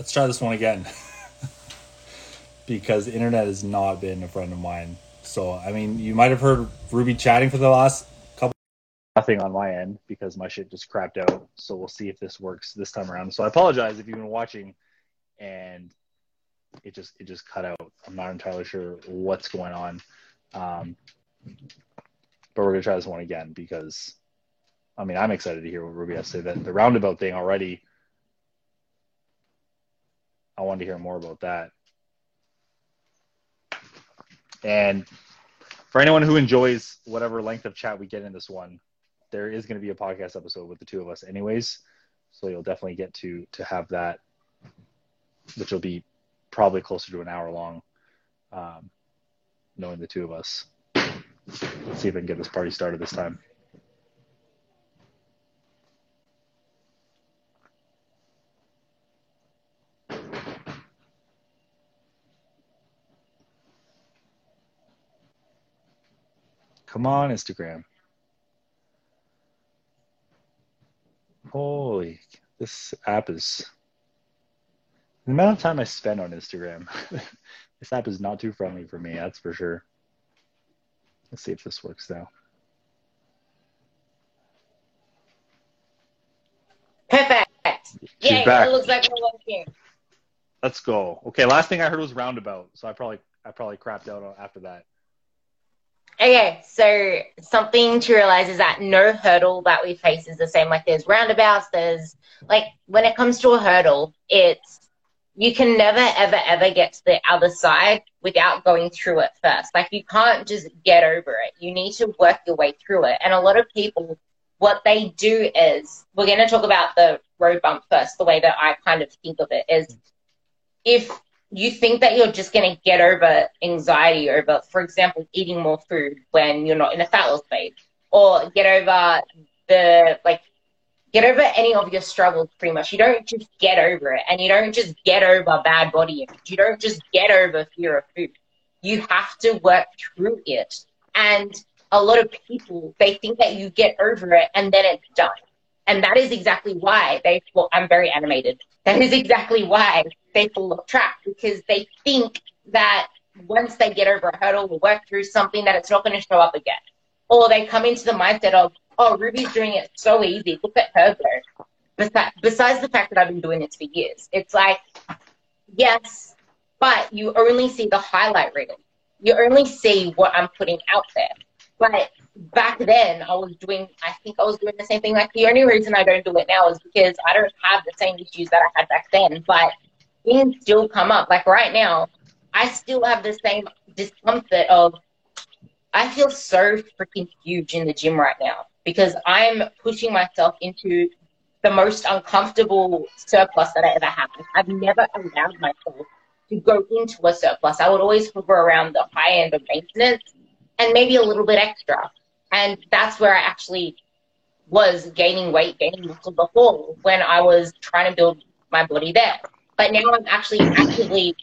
Let's try this one again. Because the internet has not been a friend of mine. So, I mean, you might have heard Ruby chatting for the last couple. Nothing on my end because my shit just crapped out. So we'll see if this works this time around. So I apologize if you've been watching and it just cut out. I'm not entirely sure what's going on. But we're going to try this one again because, I mean, I'm excited to hear what Ruby has to say. That the roundabout thing already, I wanted to hear more about that. And for anyone who enjoys whatever length of chat we get in this one, there is going to be a podcast episode with the two of us anyways. So you'll definitely get to have that, which will be probably closer to an hour long, knowing the two of us. Let's see if I can get this party started this time. Come on, Instagram. Holy, this app is... The amount of time I spend on Instagram. This app is not too friendly for me, that's for sure. Let's see if this works now. Perfect. Yay, it looks like we're working. Let's go. Okay, last thing I heard was roundabout, so I probably crapped out after that. Okay, so something to realize is that no hurdle that we face is the same. Like, there's roundabouts, there's, like, when it comes to a hurdle, it's, you can never, ever, ever get to the other side without going through it first. Like, you can't just get over it. You need to work your way through it. And a lot of people, what they do is, we're going to talk about the road bump first, the way that I kind of think of it is, if you think that you're just going to get over anxiety over, for example, eating more food when you're not in a fat loss phase, or get over any of your struggles pretty much. You don't just get over it, and you don't just get over bad body image. You don't just get over fear of food. You have to work through it. And a lot of people, they think that you get over it and then it's done. And that is exactly why I'm very animated. That is exactly why they fall off track, because they think that once they get over a hurdle or work through something, that it's not going to show up again. Or they come into the mindset of, oh, Ruby's doing it so easy. Look at her though. Besides the fact that I've been doing this for years, it's like, yes, but you only see the highlight reel. You only see what I'm putting out there. But back then, I think I was doing the same thing. Like, the only reason I don't do it now is because I don't have the same issues that I had back then. But things still come up. Like, right now, I still have the same discomfort of, I feel so freaking huge in the gym right now because I'm pushing myself into the most uncomfortable surplus that I ever had. I've never allowed myself to go into a surplus. I would always hover around the high end of maintenance, and maybe a little bit extra. And that's where I actually was gaining weight, gaining muscle before, when I was trying to build my body there. But now I'm actually actively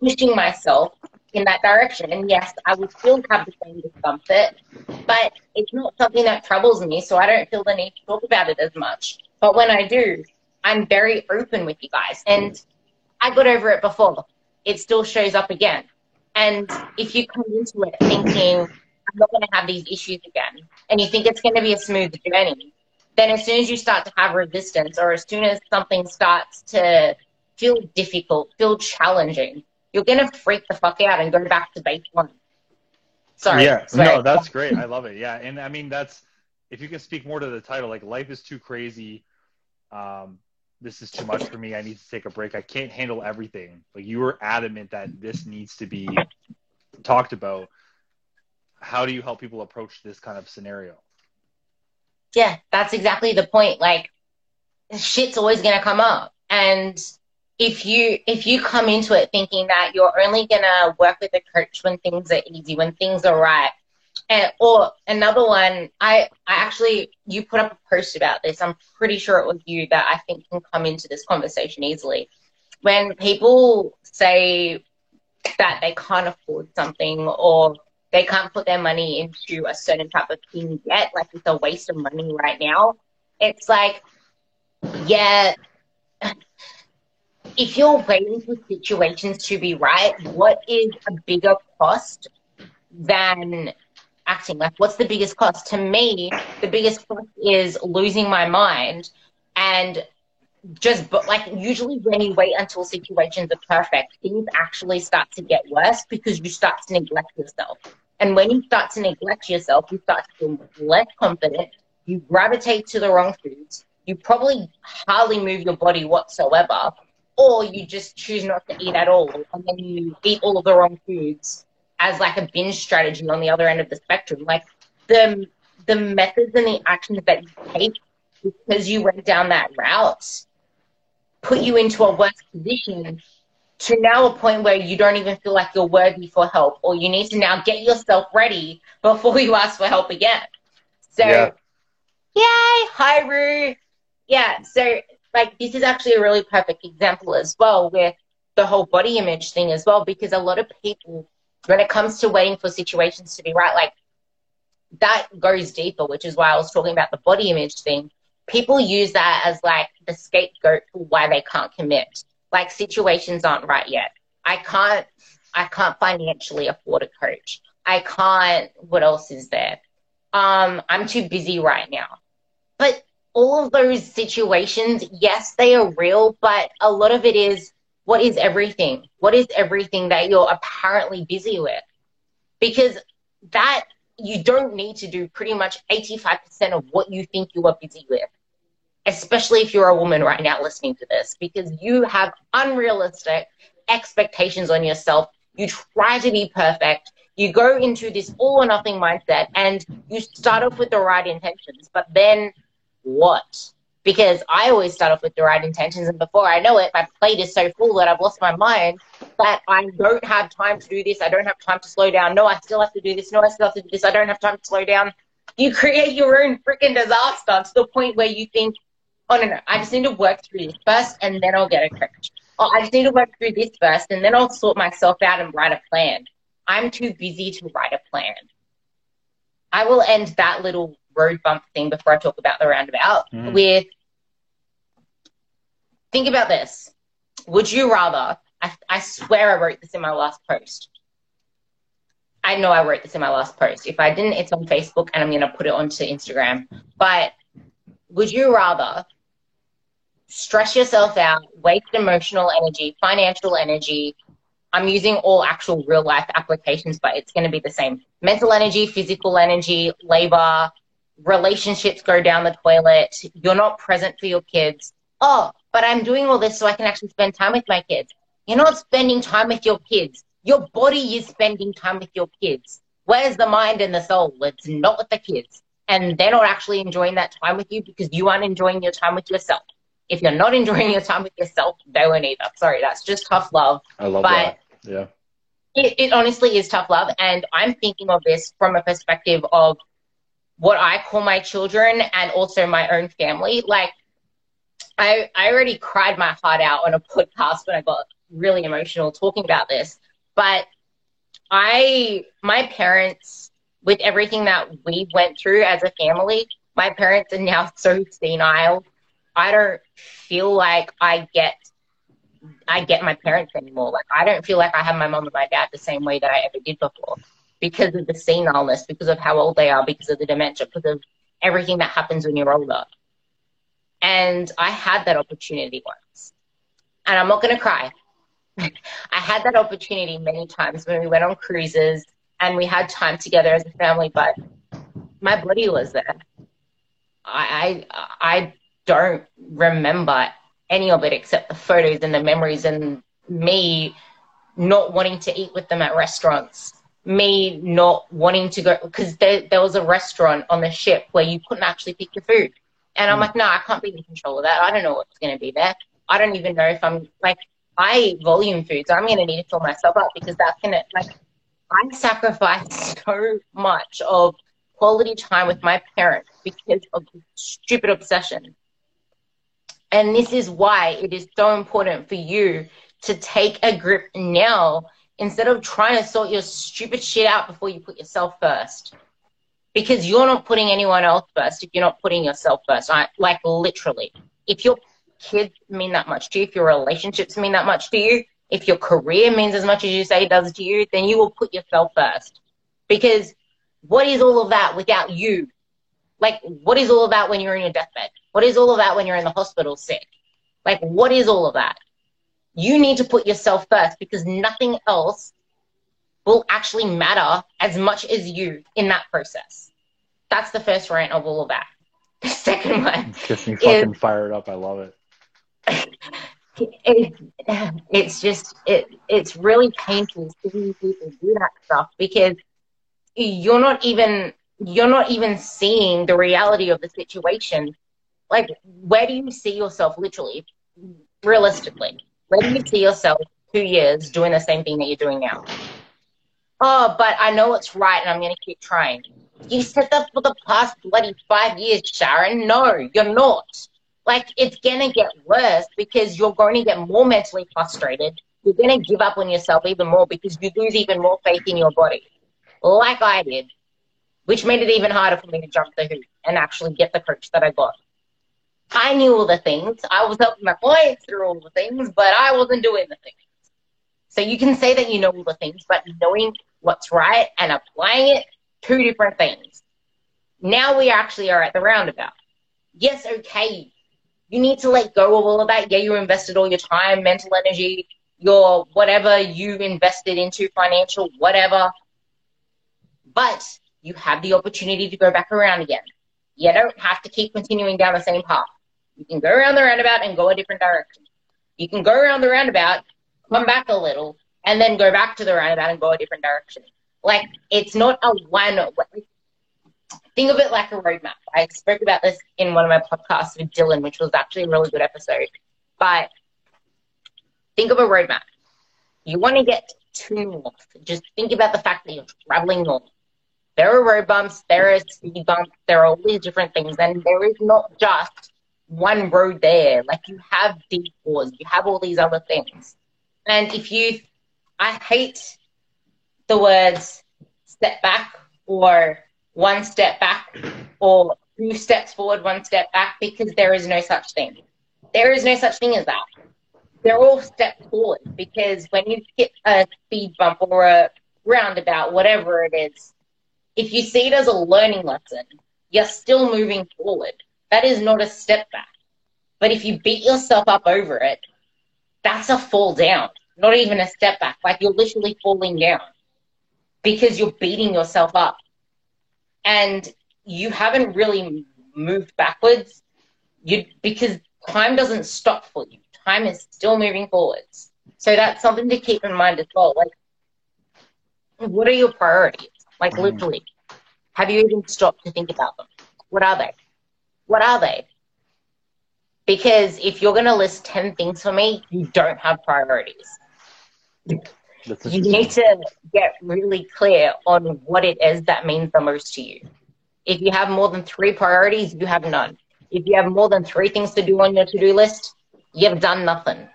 pushing myself in that direction. And yes, I will still have the same discomfort, but it's not something that troubles me, so I don't feel the need to talk about it as much. But when I do, I'm very open with you guys. And I got over it before. It still shows up again. And if you come into it thinking, I'm not going to have these issues again, and you think it's going to be a smooth journey, then as soon as you start to have resistance, or as soon as something starts to feel difficult, feel challenging, you're going to freak the fuck out and go back to baseline. Sorry. Yeah, no, that's great. I love it. Yeah, and I mean, that's, if you can speak more to the title, like, life is too crazy. This is too much for me. I need to take a break. I can't handle everything. Like, you were adamant that this needs to be talked about. How do you help people approach this kind of scenario? Yeah, that's exactly the point. Like, shit's always going to come up. And if you come into it thinking that you're only going to work with a coach when things are easy, when things are right. Or another one, you put up a post about this. I'm pretty sure it was you that I think can come into this conversation easily. When people say that they can't afford something, or they can't put their money into a certain type of thing yet, like it's a waste of money right now, it's like, yeah, if you're waiting for situations to be right, what is a bigger cost than acting? Like, what's the biggest cost? To me, the biggest cost is losing my mind and just, like, usually when you wait until situations are perfect, things actually start to get worse because you start to neglect yourself. And when you start to neglect yourself, you start to feel less confident, you gravitate to the wrong foods, you probably hardly move your body whatsoever, or you just choose not to eat at all, and then you eat all of the wrong foods as like a binge strategy on the other end of the spectrum. Like the methods and the actions that you take because you went down that route put you into a worse position to now a point where you don't even feel like you're worthy for help, or you need to now get yourself ready before you ask for help again. So, yeah. Yay, hi, Roo. Yeah, so like this is actually a really perfect example as well with the whole body image thing as well, because a lot of people, when it comes to waiting for situations to be right, like that goes deeper, which is why I was talking about the body image thing. People use that as like the scapegoat for why they can't commit. Like, situations aren't right yet. I can't financially afford a coach. I can't, what else is there? I'm too busy right now. But all of those situations, yes, they are real, but a lot of it is, what is everything? What is everything that you're apparently busy with? Because that, you don't need to do pretty much 85% of what you think you are busy with, especially if you're a woman right now listening to this, because you have unrealistic expectations on yourself. You try to be perfect. You go into this all or nothing mindset and you start off with the right intentions, but then what? Because I always start off with the right intentions, and before I know it, my plate is so full that I've lost my mind, that I don't have time to do this, I don't have time to slow down, no, I still have to do this, no, I still have to do this, I don't have time to slow down. You create your own freaking disaster to the point where you think, oh, no, I just need to work through this first, and then I'll get a coach. Oh, I just need to work through this first, and then I'll sort myself out and write a plan. I'm too busy to write a plan. I will end that little road bump thing before I talk about the roundabout with, think about this. Would you rather, I swear I wrote this in my last post. I know I wrote this in my last post. If I didn't, it's on Facebook and I'm going to put it onto Instagram. But would you rather stress yourself out, waste emotional energy, financial energy — I'm using all actual real life applications, but it's going to be the same — mental energy, physical energy, labor, relationships go down the toilet, you're not present for your kids. Oh, but I'm doing all this so I can actually spend time with my kids. You're not spending time with your kids. Your body is spending time with your kids. Where's the mind and the soul? It's not with the kids. And they're not actually enjoying that time with you because you aren't enjoying your time with yourself. If you're not enjoying your time with yourself, they won't either. Sorry, that's just tough love. I love that. Yeah. It honestly is tough love. And I'm thinking of this from a perspective of what I call my children and also my own family. Like, I already cried my heart out on a podcast when I got really emotional talking about this. But my parents, with everything that we went through as a family, my parents are now so senile. I don't feel like I get my parents anymore. Like, I don't feel like I have my mom and my dad the same way that I ever did before, because of the senileness, because of how old they are, because of the dementia, because of everything that happens when you're older. And I had that opportunity once. And I'm not going to cry. I had that opportunity many times when we went on cruises and we had time together as a family, but my body was there. I don't remember any of it except the photos and the memories, and me not wanting to eat with them at restaurants, me not wanting to go, because there was a restaurant on the ship where you couldn't actually pick your food. And I'm like, no, I can't be in control of that. I don't know what's going to be there. I don't even know if I'm, like, I eat volume food, so I'm going to need to fill myself up, because that's going to, like, I sacrificed so much of quality time with my parents because of this stupid obsession. And this is why it is so important for you to take a grip now, instead of trying to sort your stupid shit out before you put yourself first. Because you're not putting anyone else first if you're not putting yourself first. Like, literally. If you're kids mean that much to you, if your relationships mean that much to you, if your career means as much as you say it does to you, then you will put yourself first. Because what is all of that without you? Like, what is all of that when you're in your deathbed? What is all of that when you're in the hospital sick? Like, what is all of that? You need to put yourself first, because nothing else will actually matter as much as you in that process. That's the first rant of all of that. The second one gets me fucking fired up. I love it. It's really painful seeing people do that stuff, because you're not even seeing the reality of the situation. Like, where do you see yourself, literally, realistically? Where do you see yourself 2 years doing the same thing that you're doing now? Oh, but I know it's right and I'm going to keep trying. You said that for the past bloody 5 years, Sharon. No, you're not. Like, it's going to get worse, because you're going to get more mentally frustrated. You're going to give up on yourself even more, because you lose even more faith in your body, like I did, which made it even harder for me to jump the hoop and actually get the coach that I got. I knew all the things. I was helping my clients through all the things, but I wasn't doing the things. So you can say that you know all the things, but knowing what's right and applying it, two different things. Now we actually are at the roundabout. Yes, okay. You need to let go of all of that. Yeah, you invested all your time, mental energy, your whatever you invested into, financial, whatever. But you have the opportunity to go back around again. You don't have to keep continuing down the same path. You can go around the roundabout and go a different direction. You can go around the roundabout, come back a little, and then go back to the roundabout and go a different direction. Like, it's not a one-way. Think of it like a roadmap. I spoke about this in one of my podcasts with Dylan, which was actually a really good episode. But think of a roadmap. You want to get to north. Just think about the fact that you're traveling north. There are road bumps, there are speed bumps, there are all these different things. And there is not just one road there. Like, you have detours, you have all these other things. And I hate the words step back or one step back or 2 steps forward, 1 step back, because there is no such thing. There is no such thing as that. They're all steps forward, because when you hit a speed bump or a roundabout, whatever it is, if you see it as a learning lesson, you're still moving forward. That is not a step back. But if you beat yourself up over it, that's a fall down, not even a step back. Like, you're literally falling down because you're beating yourself up. And you haven't really moved backwards, because time doesn't stop for you. Time is still moving forwards. So that's something to keep in mind as well. Like, what are your priorities? Like, literally, have you even stopped to think about them? What are they? Because if you're going to list 10 things for me, you don't have priorities. You need to get really clear on what it is that means the most to you. If you have more than 3 priorities, you have none. If you have more than 3 things to do on your to-do list, you've done nothing,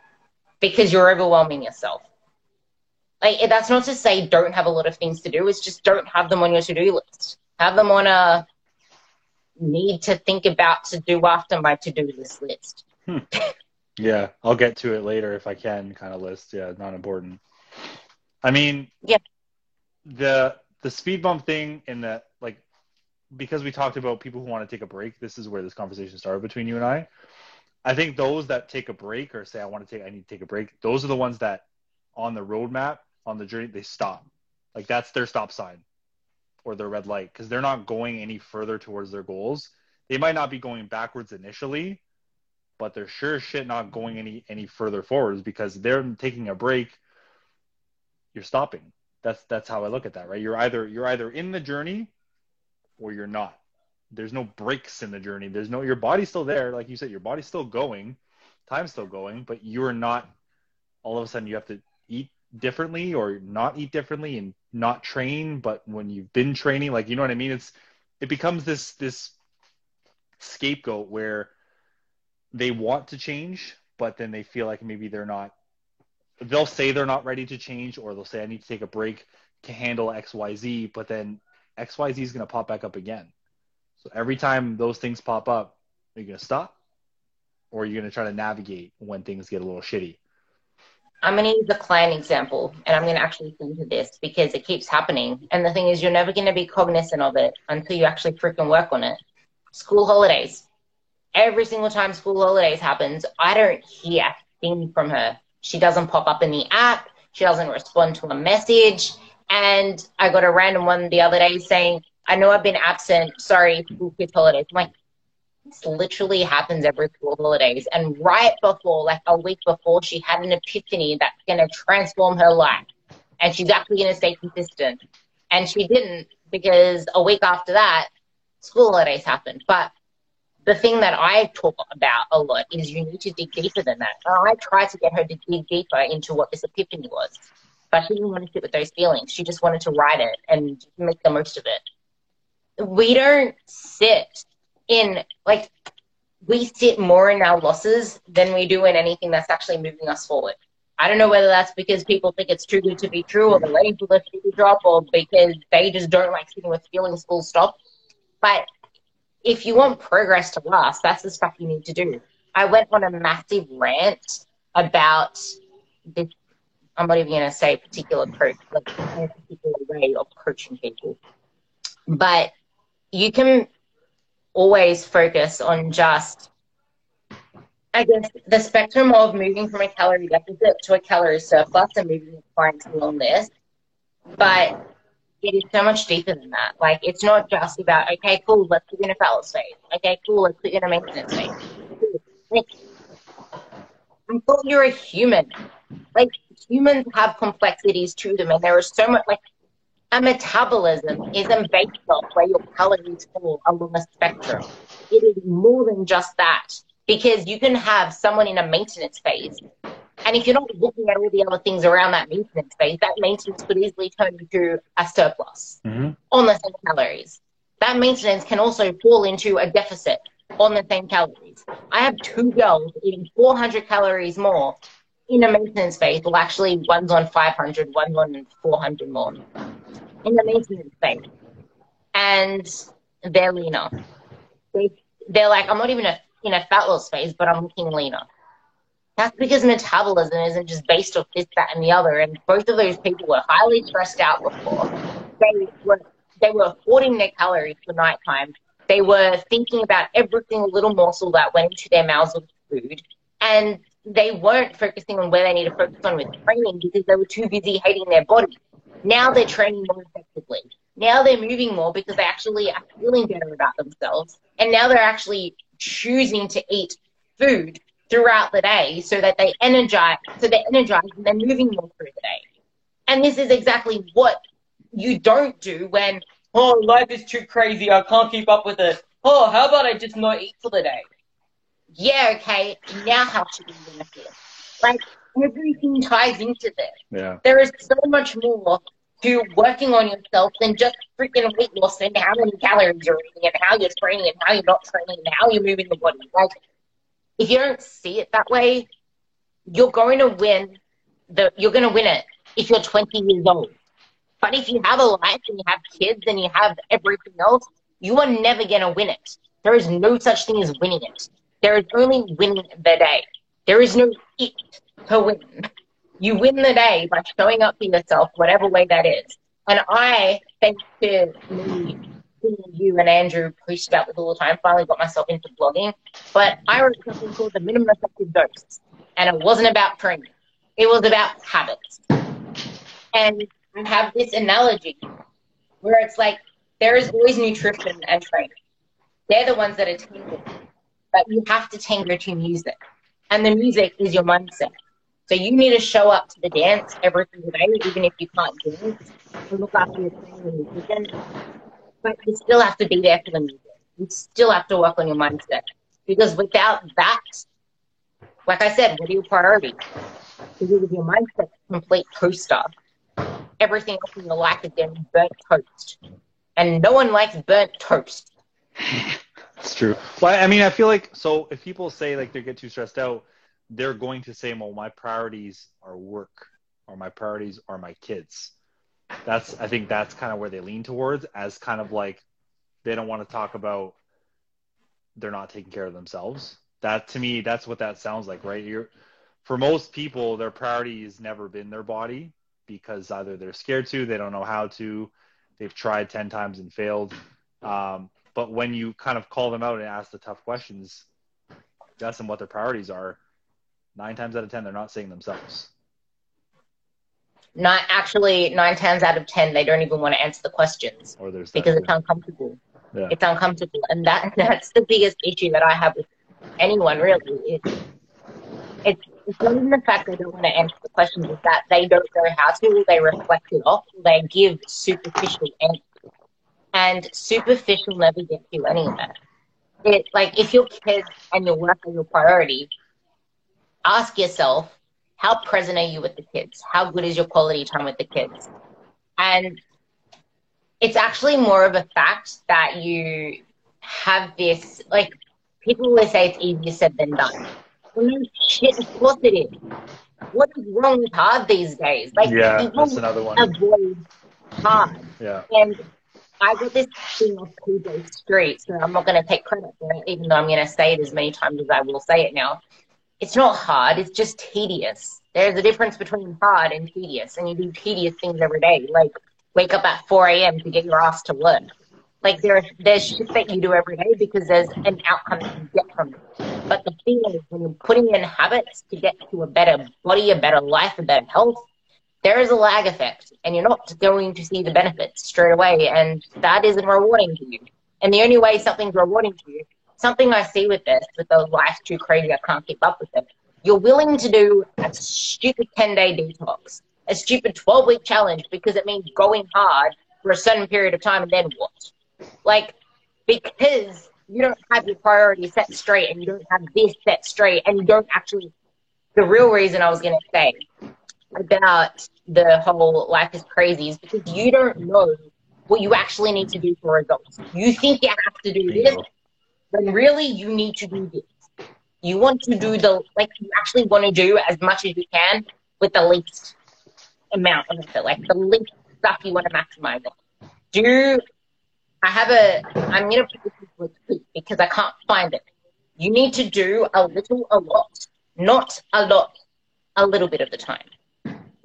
because you're overwhelming yourself. Like, that's not to say don't have a lot of things to do. It's just don't have them on your to-do list. Have them on a need to think about to do after my to-do list. Yeah, I'll get to it later if I can kind of list. Yeah, not important. I mean, yeah, the speed bump thing, and that, like, because we talked about people who want to take a break, this is where this conversation started between you and I. I think those that take a break or say, I need to take a break, those are the ones that on the roadmap, on the journey, they stop. Like, that's their stop sign or their red light, because they're not going any further towards their goals. They might not be going backwards initially, but they're sure as shit not going any further forwards, because they're taking a break. You're stopping. That's how I look at that, right? You're either in the journey or you're not. There's no breaks in the journey. Your body's still there. Like you said, your body's still going, time's still going, but you're not, all of a sudden you have to eat differently or not eat differently and not train. But when you've been training, like, you know what I mean? It becomes this scapegoat where they want to change, but then they feel like maybe they're not. They'll say they're not ready to change, or they'll say I need to take a break to handle XYZ, but then XYZ is going to pop back up again. So every time those things pop up, are you going to stop? or are you going to try to navigate when things get a little shitty? I'm going to use a client example, and I'm going to actually think to this because it keeps happening. And the thing is, you're never going to be cognizant of it until you actually freaking work on it. School holidays. Every single time school holidays happens, I don't hear a thing from her. She doesn't pop up in the app. She doesn't respond to a message. And I got a random one the other day saying, I know I've been absent. Sorry, school kids holidays. I'm like, this literally happens every school holidays. And right before, like a week before, she had an epiphany that's going to transform her life. And she's actually going to stay consistent. And she didn't, because a week after that, school holidays happened. But the thing that I talk about a lot is you need to dig deeper than that. And I tried to get her to dig deeper into what this epiphany was. But she didn't want to sit with those feelings. She just wanted to write it and make the most of it. We don't sit in, like, we sit more in our losses than we do in anything that's actually moving us forward. I don't know whether that's because people think it's too good to be true, or they're waiting for the shoe to drop, or because they just don't like sitting with feelings full stop. But if you want progress to last, that's the stuff you need to do. I went on a massive rant about this. I'm not even going to say particular approach, like a particular way of coaching people. But you can always focus on just, I guess, the spectrum of moving from a calorie deficit to a calorie surplus and moving the clients along this. But it is so much deeper than that. Like, it's not just about, okay, cool, let's put in a balance phase. Okay, cool, let's put in a maintenance phase. Like, I thought you're a human. Like, humans have complexities to them, and there is so much, like, a metabolism isn't based off where your calories fall along a spectrum. It is more than just that, because you can have someone in a maintenance phase, and if you're not looking at all the other things around that maintenance could easily turn into a surplus on the same calories. That maintenance can also fall into a deficit on the same calories. I have two girls eating 400 calories more in a maintenance phase. Well, actually, one's on 500, one's on 400 more in the maintenance phase. And they're leaner. They're like, I'm not even in a fat loss phase, but I'm looking leaner. That's because metabolism isn't just based off this, that, and the other. And both of those people were highly stressed out before. They were hoarding their calories for nighttime. They were thinking about every single little morsel that went into their mouths with food. And they weren't focusing on where they need to focus on with training because they were too busy hating their body. Now they're training more effectively. Now they're moving more because they actually are feeling better about themselves. And now they're actually choosing to eat food throughout the day so that they energize, so they're energized and they're moving more through the day. And this is exactly what you don't do when, oh, life is too crazy, I can't keep up with it. Oh, how about I just not eat for the day? Yeah, okay, now how should we benefit? Like, everything ties into this. Yeah. There is so much more to working on yourself than just freaking weight loss and how many calories you're eating and how you're training and how you're not training and how you're moving the body. Like, if you don't see it that way, you're going to win it if you're 20 years old. But if you have a life and you have kids and you have everything else, you are never going to win it. There is no such thing as winning it. There is only winning the day. There is no it to win. You win the day by showing up for yourself, whatever way that is. And I, thanks to me, you and Andrew preached about this all the time, finally got myself into blogging. But I wrote something called the minimum effective dose. And it wasn't about training. It was about habits. And I have this analogy where it's like, there is always nutrition and training. They're the ones that are tangled. But you have to tango to music. And the music is your mindset. So you need to show up to the dance every single day, even if you can't dance, and look after your training and nutrition. But you still have to be there for the music. You still have to work on your mindset. Because without that, like I said, what are your priorities? Because with your mindset, complete toaster. Everything else in your life is then burnt toast. And no one likes burnt toast. It's true. Well, I mean, I feel like, so if people say like they get too stressed out, they're going to say, well, my priorities are work, or my priorities are my kids. I think that's kind of where they lean towards, as kind of like, they don't want to talk about, they're not taking care of themselves. That, to me, that's what that sounds like, right? For most people, their priority has never been their body because either they're scared to, they don't know how to, they've tried 10 times and failed. But when you kind of call them out and ask the tough questions, ask them what their priorities are, 9 times out of 10, they're not seeing themselves. 9 times out of 10, they don't even want to answer the questions because it's uncomfortable. Yeah. It's uncomfortable. And that's the biggest issue that I have with anyone, really. It's not even the fact they don't want to answer the questions, is that they don't know how to, or they reflect it off, or they give superficial answers. And superficial never gets you anywhere. It's like, if your kids and your work are your priority, ask yourself, how present are you with the kids? How good is your quality time with the kids? And it's actually more of a fact that you have this, like, people always say it's easier said than done. Well, no shit, of course it is. What is wrong with hard these days? Like, yeah, that's another one. Avoid hard. Yeah. And I got this thing off PJ Street, so I'm not going to take credit for it, even though I'm going to say it as many times as I will say it now. It's not hard, it's just tedious. There's a difference between hard and tedious, and you do tedious things every day, like wake up at 4 a.m. to get your ass to work. Like, there's shit that you do every day because there's an outcome that you get from it. But the thing is, when you're putting in habits to get to a better body, a better life, a better health, there is a lag effect, and you're not going to see the benefits straight away, and that isn't rewarding to you. And the only way something's rewarding to you, something I see with this, with the life's too crazy, I can't keep up with it. You're willing to do a stupid 10-day detox, a stupid 12-week challenge, because it means going hard for a certain period of time, and then what? Like, because you don't have your priorities set straight, and you don't have this set straight, and you don't actually, the real reason I was going to say about the whole life is crazy is because you don't know what you actually need to do for results. You think you have to do this, when really you need to do this. You want to do you actually want to do as much as you can with the least amount of it, like the least stuff you want to maximize on. I'm going to put this with tweet because I can't find it. You need to do a little, a lot, not a lot, a little bit of the time.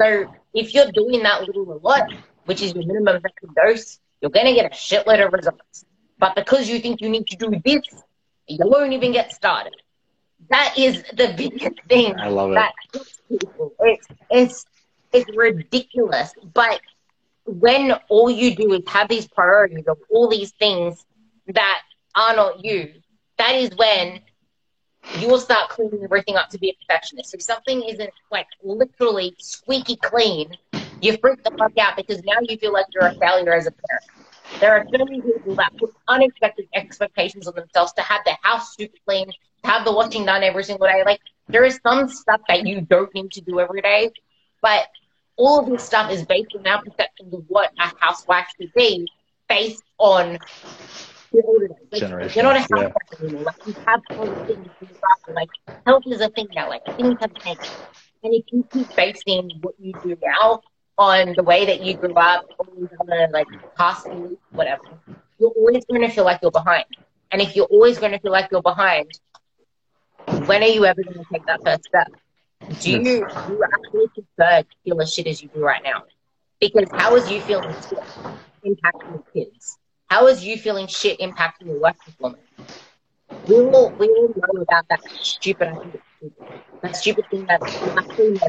So if you're doing that little a lot, which is your minimum effective dose, you're going to get a shitload of results. But because you think you need to do this, you won't even get started. That is the biggest thing. I love it. It's ridiculous. But when all you do is have these priorities of all these things that are not you, that is when you will start cleaning everything up to be a perfectionist. If something isn't, like, literally squeaky clean, you freak the fuck out because now you feel like you're a failure as a parent. There are so many people that put unexpected expectations on themselves to have their house super clean, to have the washing done every single day. Like, there is some stuff that you don't need to do every day, but all of this stuff is based on our perceptions of what a housewife should be based on generation. You're not a housewife anymore. Like, you have all the things in your life. Like, health is a thing now. Like, things have changed. And if you keep basing what you do now on the way that you grew up, or you're gonna, like, past you, whatever, you're always going to feel like you're behind. And if you're always going to feel like you're behind, when are you ever going to take that first step? Do you actually prefer to feel as shit as you do right now? Because how is you feeling shit impacting your kids? How is you feeling shit impacting your work performance? We all know about that stupid thing that's actually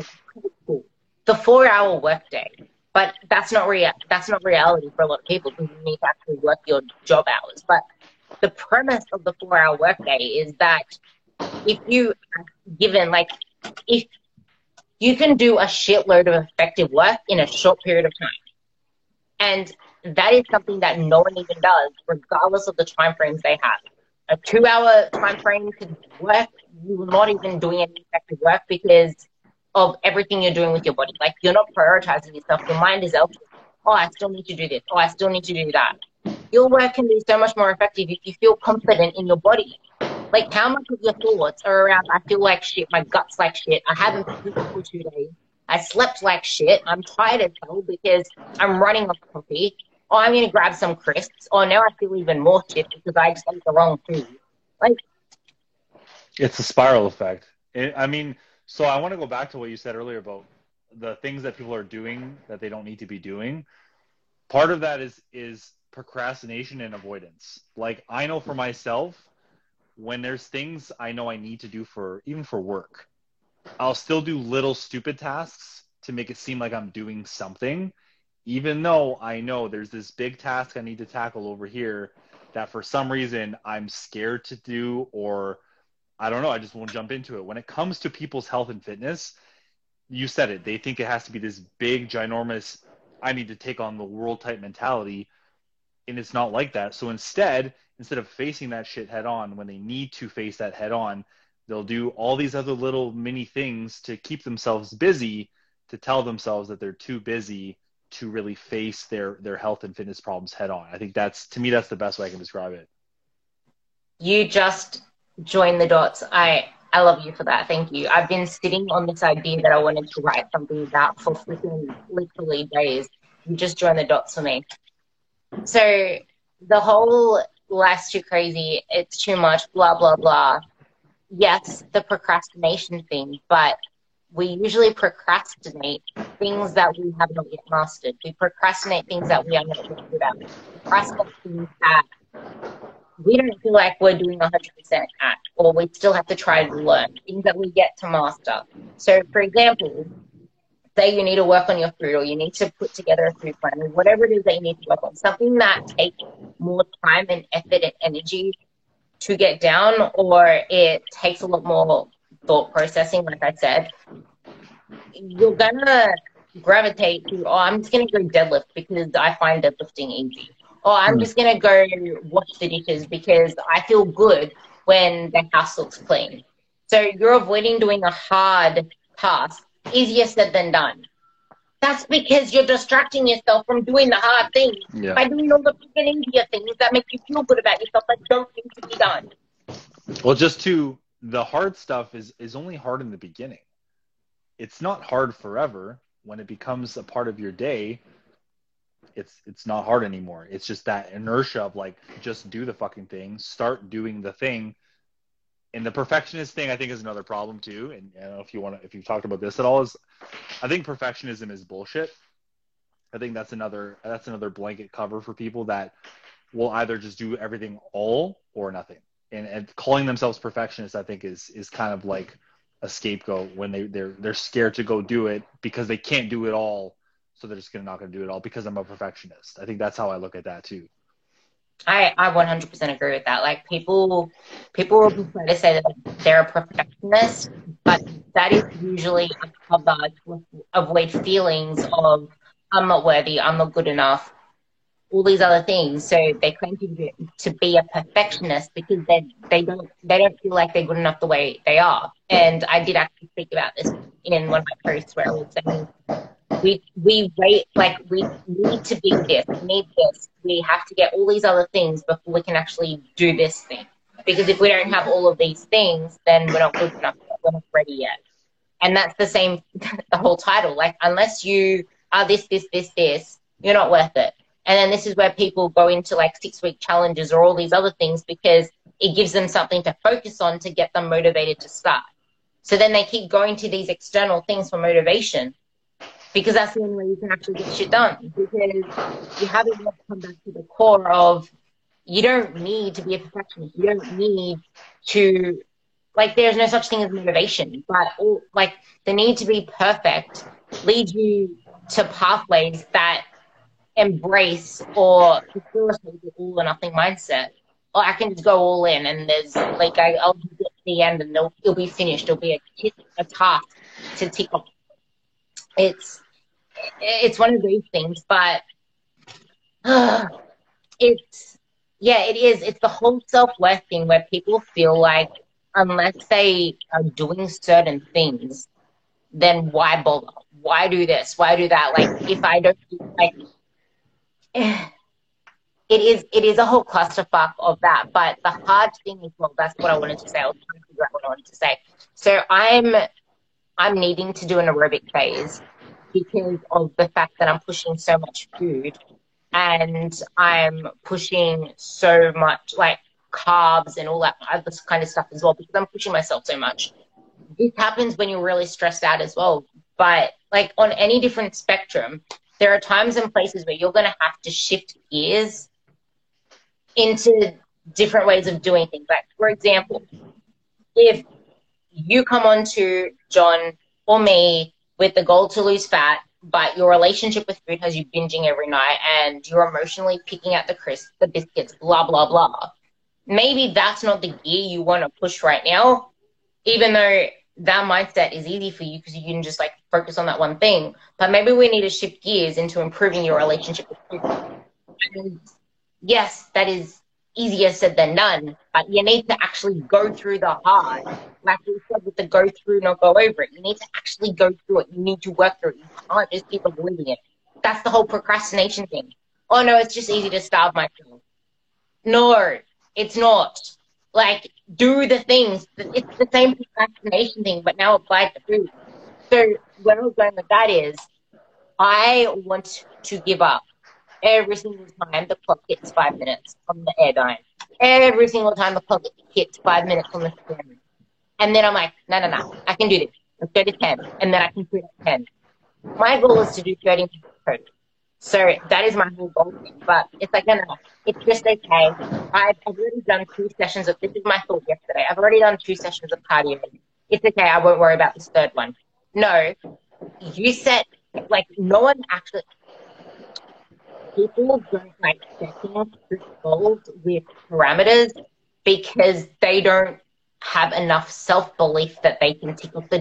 cool. The 4-hour work day. But that's not reality for a lot of people, because you need to actually work your job hours. But the premise of the 4-hour work day is that if you are given, like, if you can do a shitload of effective work in a short period of time, and that is something that no one even does, regardless of the time frames they have. A 2-hour time frame to work, you're not even doing any effective work because of everything you're doing with your body. Like, you're not prioritizing yourself. Your mind is elsewhere. Oh, I still need to do this. Oh, I still need to do that. Your work can be so much more effective if you feel confident in your body. Like, how much of your thoughts are around, I feel like shit, my gut's like shit, I haven't pooped for 2 days, I slept like shit, I'm tired as hell because I'm running off coffee, or I'm going to grab some crisps, or now I feel even more shit because I just ate the wrong food. Like, It's a spiral effect. So I want to go back to what you said earlier about the things that people are doing that they don't need to be doing. Part of that is procrastination and avoidance. Like, I know for myself, when there's things I know I need to do even for work, I'll still do little stupid tasks to make it seem like I'm doing something, even though I know there's this big task I need to tackle over here that for some reason I'm scared to do, or I don't know, I just won't jump into it. When it comes to people's health and fitness, you said it, they think it has to be this big, ginormous, I need to take on the world type mentality, and it's not like that. So instead of facing that shit head on, when they need to face that head on, they'll do all these other little mini things to keep themselves busy, to tell themselves that they're too busy to really face their health and fitness problems head on. I think that's the best way I can describe it. You just join the dots. I love you for that. Thank you. I've been sitting on this idea that I wanted to write something about for literally days. You just join the dots for me. So the whole life's too crazy, it's too much, blah, blah, blah. Yes, the procrastination thing, but we usually procrastinate things that we have not yet mastered. We procrastinate things that we are not good at. We procrastinate things that we don't feel like we're doing 100% at, or we still have to try to learn, things that we get to master. So, for example, say you need to work on your food, or you need to put together a food plan, or whatever it is that you need to work on, something that takes more time and effort and energy to get down, or it takes a lot more thought processing, like I said, you're going to gravitate to, oh, I'm just going to go deadlift because I find deadlifting easy. Or I'm just going to go wash the dishes because I feel good when the house looks clean. So you're avoiding doing a hard task, easier said than done. That's because you're distracting yourself from doing the hard things by doing all the freaking easier things that make you feel good about yourself that don't need to be done. Well, the hard stuff is only hard in the beginning. It's not hard forever. When it becomes a part of your day, it's not hard anymore. It's just that inertia of like, just do the fucking thing, start doing the thing. And the perfectionist thing, I think, is another problem too. And I don't know if you've talked about this at all, is I think perfectionism is bullshit. I think that's another blanket cover for people that will either just do everything all or nothing. And calling themselves perfectionists, I think, is kind of like a scapegoat when they're scared to go do it because they can't do it all. So they're just not going to do it all because I'm a perfectionist. I think that's how I look at that too. I 100% agree with that. Like, people will be trying to say that they're a perfectionist, but that is usually a cover to avoid feelings of I'm not worthy, I'm not good enough, all these other things. So they claim to be a perfectionist because they don't feel like they're good enough the way they are. And I did actually speak about this in one of my posts where I was saying we wait, like, we need to be this, we need this, we have to get all these other things before we can actually do this thing. Because if we don't have all of these things, then we're not good enough, we're not ready yet. And that's the same, the whole title, like, unless you are this, you're not worth it. And then this is where people go into like 6-week challenges or all these other things because it gives them something to focus on to get them motivated to start. So then they keep going to these external things for motivation because that's the only way you can actually get shit done, because you haven't come back to the core of you don't need to be a perfectionist. You don't need to, like, there's no such thing as motivation, but all, like, the need to be perfect leads you to pathways that embrace or facilitate the all or nothing mindset. Or I can just go all in, and there's like I'll get to the end, and it'll be finished. It'll be a task to tick off. It's one of those things, but it is. It's the whole self-worth thing where people feel like unless they are doing certain things, then why bother? Why do this? Why do that? Like, if I don't do, like. It is a whole clusterfuck of that, but the hard thing is, well, that's what I wanted to say. I was trying to figure out what I wanted to say. So I'm needing to do an aerobic phase because of the fact that I'm pushing so much food and I'm pushing so much, like, carbs and all that other kind of stuff as well, because I'm pushing myself so much. It happens when you're really stressed out as well. But like on any different spectrum, there are times and places where you're going to have to shift gears into different ways of doing things. Like, for example, if you come onto John or me with the goal to lose fat, but your relationship with food has you binging every night and you're emotionally picking out the crisps, the biscuits, blah, blah, blah. Maybe that's not the gear you want to push right now, even though that mindset is easy for you because you can just like focus on that one thing. But maybe we need to shift gears into improving your relationship with food. And yes, that is easier said than done, but you need to actually go through the hard. Like we said with the go through, not go over it. You need to actually go through it. You need to work through it. You can't just keep avoiding it. That's the whole procrastination thing. Oh no, it's just easy to starve myself. No, it's not. Like, do the things. It's the same procrastination thing, but now applied to food. So where I was going with that is, I want to give up every single time the clock hits 5 minutes on the airtime. Every single time the clock hits 5 minutes on the screen. And then I'm like, no, I can do this. Let's go to 10. And then I can do it at 10. My goal is to do 30 minutes of code. So that is my whole goal. But it's like, no, it's just okay. I've already done 2 sessions of, this is my thought yesterday. I've already done 2 sessions of cardio. It's okay. I won't worry about this third one. No, you set, like, no one actually, people don't like setting up goals with parameters because they don't have enough self-belief that they can tick off the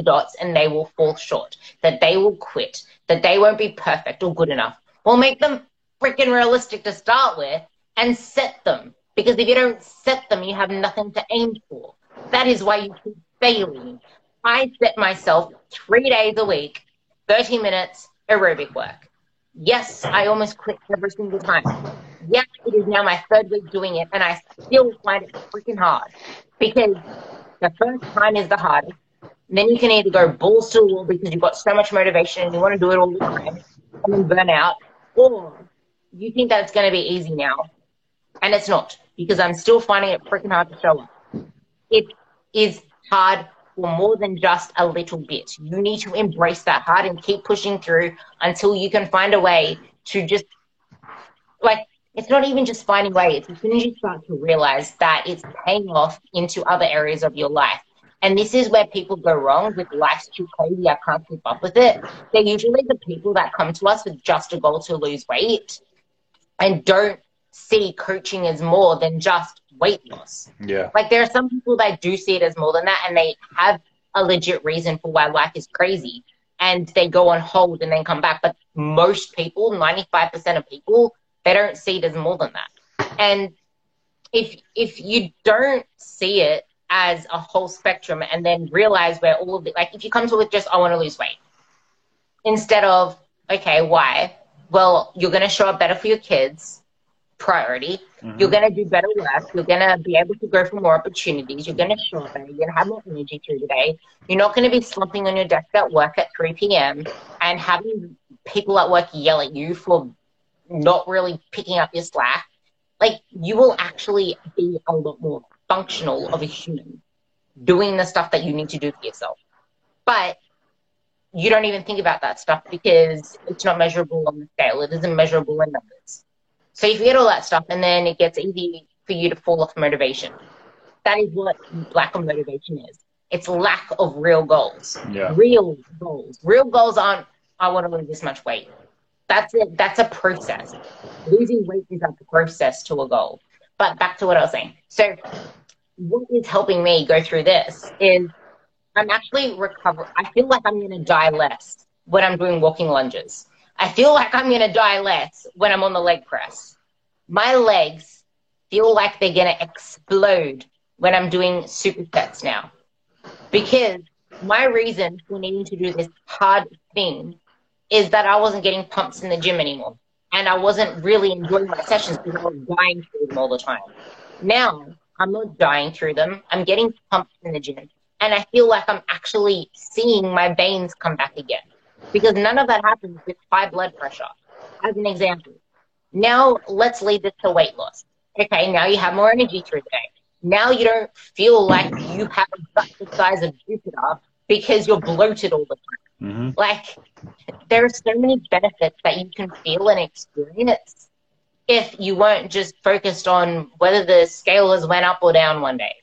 dots and they will fall short, that they will quit, that they won't be perfect or good enough. Well, make them freaking realistic to start with and set them, because if you don't set them, you have nothing to aim for. That is why you keep failing. I set myself 3 days a week, 30 minutes aerobic work. Yes, I almost quit every single time. Yes, it is now my 3rd week doing it, and I still find it freaking hard, because the first time is the hardest. Then you can either go balls to the wall because you've got so much motivation and you want to do it all the time and then burn out, or you think that's going to be easy now, and it's not, because I'm still finding it freaking hard to show up. It is hard for more than just a little bit. You need to embrace that hard and keep pushing through until you can find a way to just, like, it's not even just finding way. It's as soon as you start to realize that it's paying off into other areas of your life. And this is where people go wrong with life's too crazy, I can't keep up with it. They're usually the people that come to us with just a goal to lose weight and don't see coaching as more than just weight loss. Yeah. Like, there are some people that do see it as more than that, and they have a legit reason for why life is crazy, and they go on hold and then come back. But most people, 95% of people, they don't see it as more than that. And if you don't see it as a whole spectrum and then realize where all of it, like if you come to it just, I want to lose weight, instead of, okay, why? Well, you're going to show up better for your kids, priority. Mm-hmm. You're going to do better work. You're going to be able to go for more opportunities. You're going to show up better. You're going to have more energy through the day. You're not going to be slumping on your desk at work at 3 p.m. and having people at work yell at you for not really picking up your slack. Like, you will actually be a lot more functional of a human doing the stuff that you need to do for yourself. But you don't even think about that stuff because it's not measurable on the scale. It isn't measurable in numbers. So you forget all that stuff, and then it gets easy for you to fall off motivation. That is what lack of motivation is. It's lack of real goals. Yeah. Real goals. Real goals aren't, I want to lose this much weight. That's it. That's a process. Losing weight is a process to a goal. But back to what I was saying. So what is helping me go through this is I'm actually recovering. I feel like I'm going to die less when I'm doing walking lunges. I feel like I'm going to die less when I'm on the leg press. My legs feel like they're going to explode when I'm doing supersets now. Because my reason for needing to do this hard thing is that I wasn't getting pumps in the gym anymore. And I wasn't really enjoying my sessions because I was dying through them all the time. Now, I'm not dying through them. I'm getting pumps in the gym. And I feel like I'm actually seeing my veins come back again. Because none of that happens with high blood pressure, as an example. Now, let's lead this to weight loss. Okay, now you have more energy through the day. Now you don't feel like you have a gut the size of Jupiter because you're bloated all the time. Mm-hmm. Like, there are so many benefits that you can feel and experience if you weren't just focused on whether the scale has went up or down one day.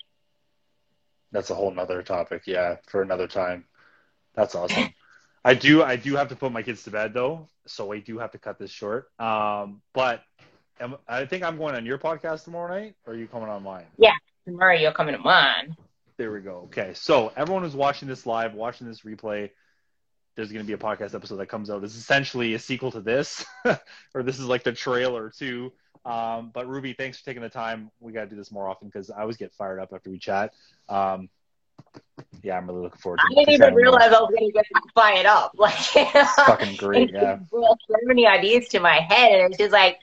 That's a whole nother topic, yeah, for another time. That's awesome. I do have to put my kids to bed, though, so I do have to cut this short. But I think I'm going on your podcast tomorrow night, or are you coming on mine? Yeah, tomorrow you're coming on mine. There we go. Okay, so everyone who's watching this live, watching this replay, there's going to be a podcast episode that comes out. It's essentially a sequel to this, or this is like the trailer too. But Ruby, thanks for taking the time. We got to do this more often because I always get fired up after we chat. Yeah, I'm really looking forward to it. I didn't even realize I was going to get fired up. Like, it's fucking great, yeah. So many ideas to my head, and it's just like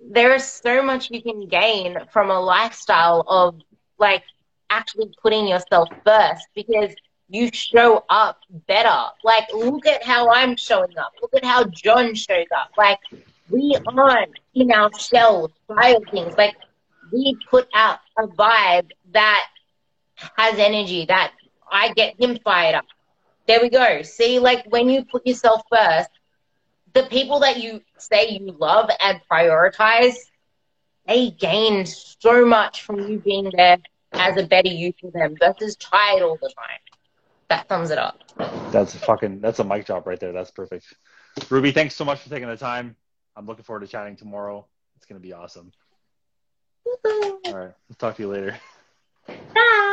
there is so much you can gain from a lifestyle of like actually putting yourself first, because you show up better. Like, look at how I'm showing up. Look at how John shows up. Like, we aren't in our shells trying things. Like, we put out a vibe that has energy, that I get him fired up. There we go. See, like, when you put yourself first, the people that you say you love and prioritize, they gain so much from you being there as a better you for them versus tired all the time. That sums it up. That's a mic drop right there. That's perfect. Ruby, thanks so much for taking the time. I'm looking forward to chatting tomorrow. It's going to be awesome. All right. I'll talk to you later. Bye.